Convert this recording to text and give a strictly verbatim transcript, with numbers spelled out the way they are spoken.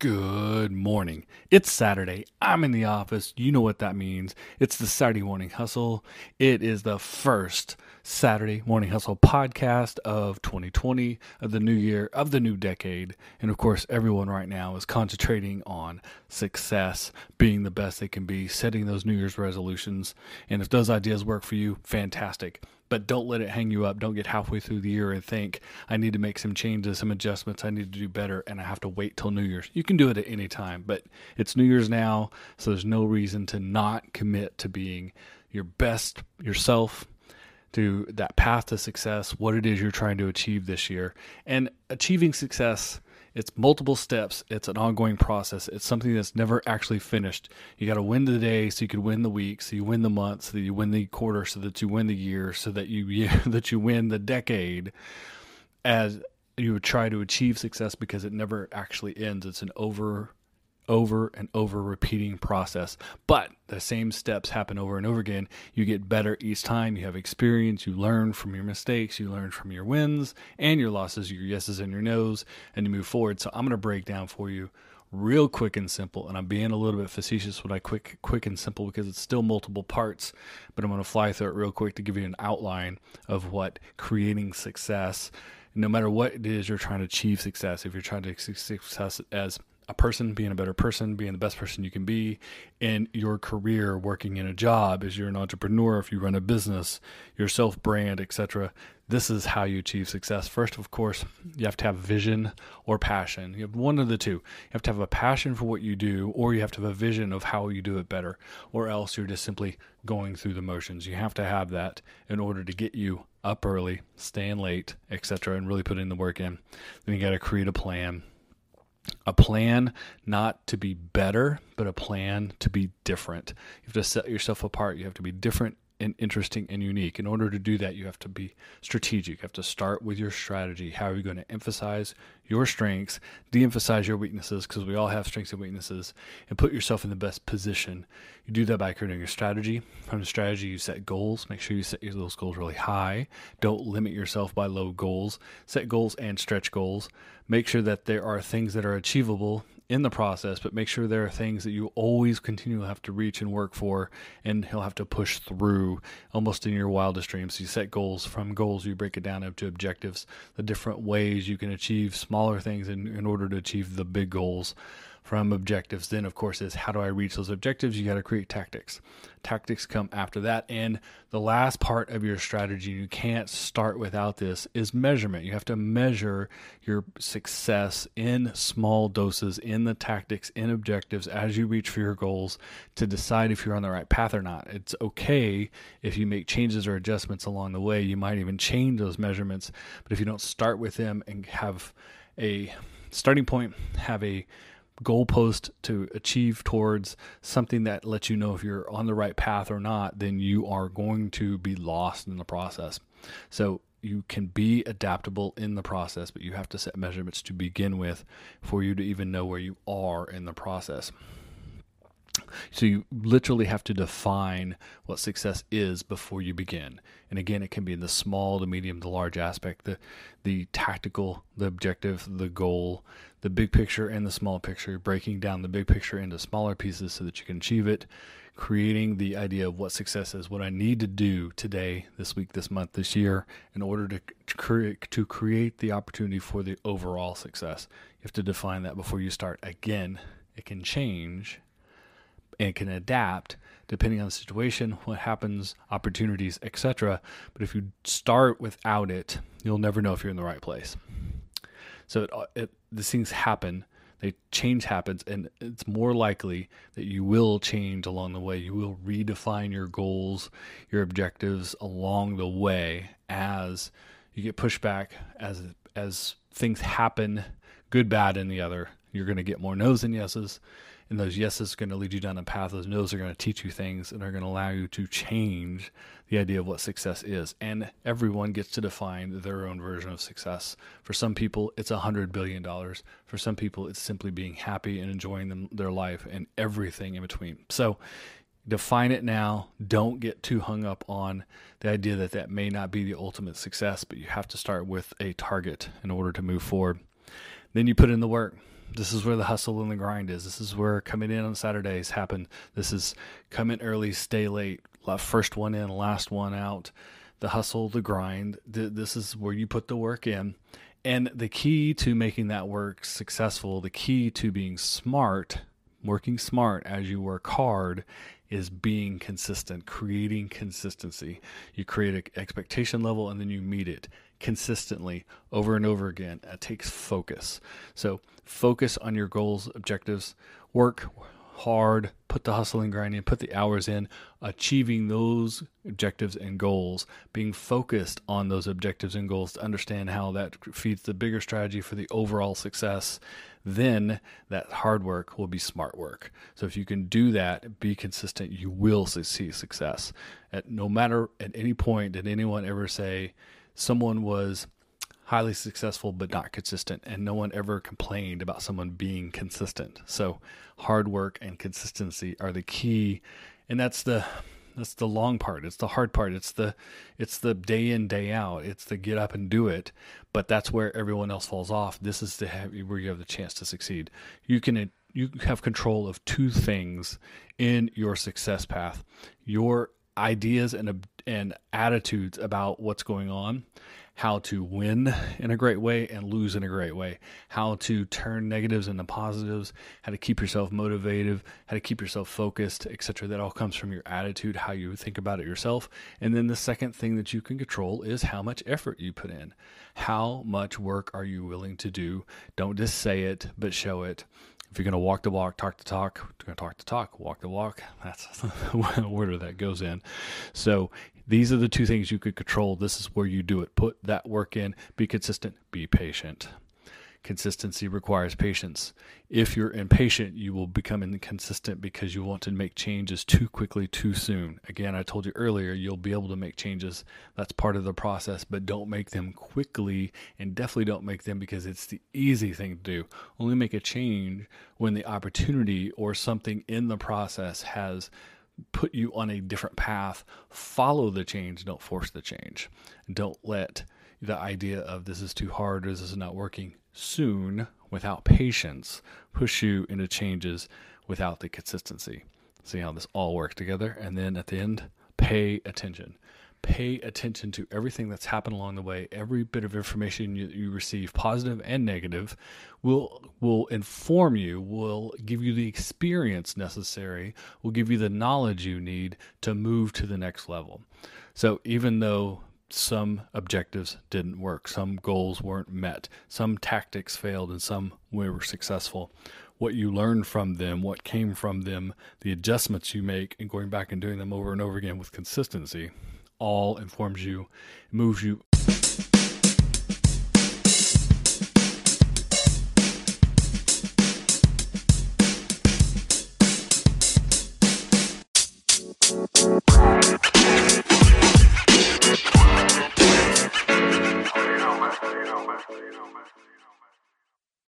Good morning. It's Saturday. I'm in the office. You know what that means. It's the Saturday Morning Hustle. It is the first Saturday Morning Hustle podcast of twenty twenty, of the new year, of the new decade. And of course, everyone right now is concentrating on success, being the best they can be, setting those New Year's resolutions. And if those ideas work for you, fantastic. But don't let it hang you up. Don't get halfway through the year and think, I need to make some changes, some adjustments. I need to do better, and I have to wait till New Year's. You can do it at any time, but it's New Year's now, so there's no reason to not commit to being your best yourself, to that path to success, what it is you're trying to achieve this year. And achieving success, it's multiple steps. It's an ongoing process. It's something that's never actually finished. You got to win the day so you could win the week, so you win the month, so that you win the quarter, so that you win the year, so that you, you that you win the decade as you would try to achieve success, because it never actually ends. It's an over, over and over repeating process. But the same steps happen over and over again. You get better each time. You have experience. You learn from your mistakes. You learn from your wins and your losses, your yeses and your nos, and you move forward. So I'm going to break down for you real quick and simple. And I'm being a little bit facetious when I quick, quick and simple, because it's still multiple parts, but I'm going to fly through it real quick to give you an outline of what creating success, no matter what it is you're trying to achieve success, if you're trying to achieve success as a person, being a better person, being the best person you can be in your career, working in a job, as you're an entrepreneur, if you run a business, your self brand, et cetera. This is how you achieve success. First, of course, you have to have vision or passion. You have one of the two. You have to have a passion for what you do, or you have to have a vision of how you do it better, or else you're just simply going through the motions. You have to have that in order to get you up early, staying late, et cetera, and really put in the work in. Then you got to create a plan. A plan not to be better, but a plan to be different. You have to set yourself apart. You have to be different and interesting and unique. In order to do that, you have to be strategic. You have to start with your strategy. How are you going to emphasize your strengths, de-emphasize your weaknesses, because we all have strengths and weaknesses, and put yourself in the best position. You do that by creating your strategy. From the strategy, you set goals. Make sure you set those goals really high. Don't limit yourself by low goals. Set goals and stretch goals. Make sure that there are things that are achievable in the process, but make sure there are things that you always continually have to reach and work for, and he'll have to push through almost in your wildest dreams. So you set goals. From goals, you break it down up to objectives, the different ways you can achieve smaller things in, in order to achieve the big goals. From objectives, then of course is, how do I reach those objectives? You got to create tactics. Tactics come after that. And the last part of your strategy, you can't start without this, is measurement. You have to measure your success in small doses, in the tactics, in objectives, as you reach for your goals, to decide if you're on the right path or not. It's okay if you make changes or adjustments along the way. You might even change those measurements, but if you don't start with them and have a starting point, have a goalpost to achieve towards, something that lets you know if you're on the right path or not, then you are going to be lost in the process. So you can be adaptable in the process, but you have to set measurements to begin with for you to even know where you are in the process. So you literally have to define what success is before you begin. And again, it can be in the small, the medium, the large aspect, the the tactical, the objective, the goal, the big picture, and the small picture, breaking down the big picture into smaller pieces so that you can achieve it, creating the idea of what success is, what I need to do today, this week, this month, this year, in order to create, to create the opportunity for the overall success. You have to define that before you start. Again, it can change and can adapt depending on the situation, what happens, opportunities, et cetera. But if you start without it, you'll never know if you're in the right place. So it, it, these things happen. They change happens, and it's more likely that you will change along the way. You will redefine your goals, your objectives along the way as you get pushback, as as things happen, good, bad, and the other. You're going to get more no's than yeses. And those yeses are going to lead you down a path. Those no's are going to teach you things and are going to allow you to change the idea of what success is. And everyone gets to define their own version of success. For some people, it's one hundred billion dollars. For some people, it's simply being happy and enjoying them, their life, and everything in between. So define it now. Don't get too hung up on the idea that that may not be the ultimate success, but you have to start with a target in order to move forward. Then you put in the work. This is where the hustle and the grind is. This is where coming in on Saturdays happen. This is come in early, stay late, first one in, last one out, the hustle, the grind. This is where you put the work in. And the key to making that work successful, the key to being smart, working smart as you work hard, is being consistent, creating consistency. You create an expectation level and then you meet it consistently over and over again. It takes focus. So focus on your goals, objectives, work hard, put the hustle and grind in, put the hours in, achieving those objectives and goals, being focused on those objectives and goals to understand how that feeds the bigger strategy for the overall success. Then that hard work will be smart work. So if you can do that, be consistent, you will see success. At no matter at any point did anyone ever say someone was highly successful but not consistent, and no one ever complained about someone being consistent. So hard work and consistency are the key, and that's the that's the long part. It's the hard part. It's the it's the day in, day out. It's the get up and do it. But that's where everyone else falls off. This is the where you have the chance to succeed. You can you have control of two things in your success path: your ideas and and attitudes about what's going on, how to win in a great way and lose in a great way, how to turn negatives into positives, how to keep yourself motivated, how to keep yourself focused, et cetera. That all comes from your attitude, how you think about it yourself. And then the second thing that you can control is how much effort you put in. How much work are you willing to do? Don't just say it, but show it. If you're going to walk the walk, talk the talk, you're going to talk the talk, walk the walk. That's the order that goes in. So these are the two things you could control. This is where you do it. Put that work in. Be consistent. Be patient. Consistency requires patience. If you're impatient, you will become inconsistent because you want to make changes too quickly, too soon. Again, I told you earlier, you'll be able to make changes. That's part of the process, but don't make them quickly, and definitely don't make them because it's the easy thing to do. Only make a change when the opportunity or something in the process has put you on a different path. Follow the change. Don't force the change. Don't let the idea of this is too hard or this is not working soon without patience push you into changes without the consistency. See how this all works together? And then at the end, pay attention. Pay attention to everything that's happened along the way. Every bit of information you, you receive, positive and negative, will will inform you, will give you the experience necessary, will give you the knowledge you need to move to the next level. So even though some objectives didn't work, some goals weren't met, some tactics failed, and some were successful, what you learned from them, what came from them, the adjustments you make, and going back and doing them over and over again with consistency, all informs you, moves you.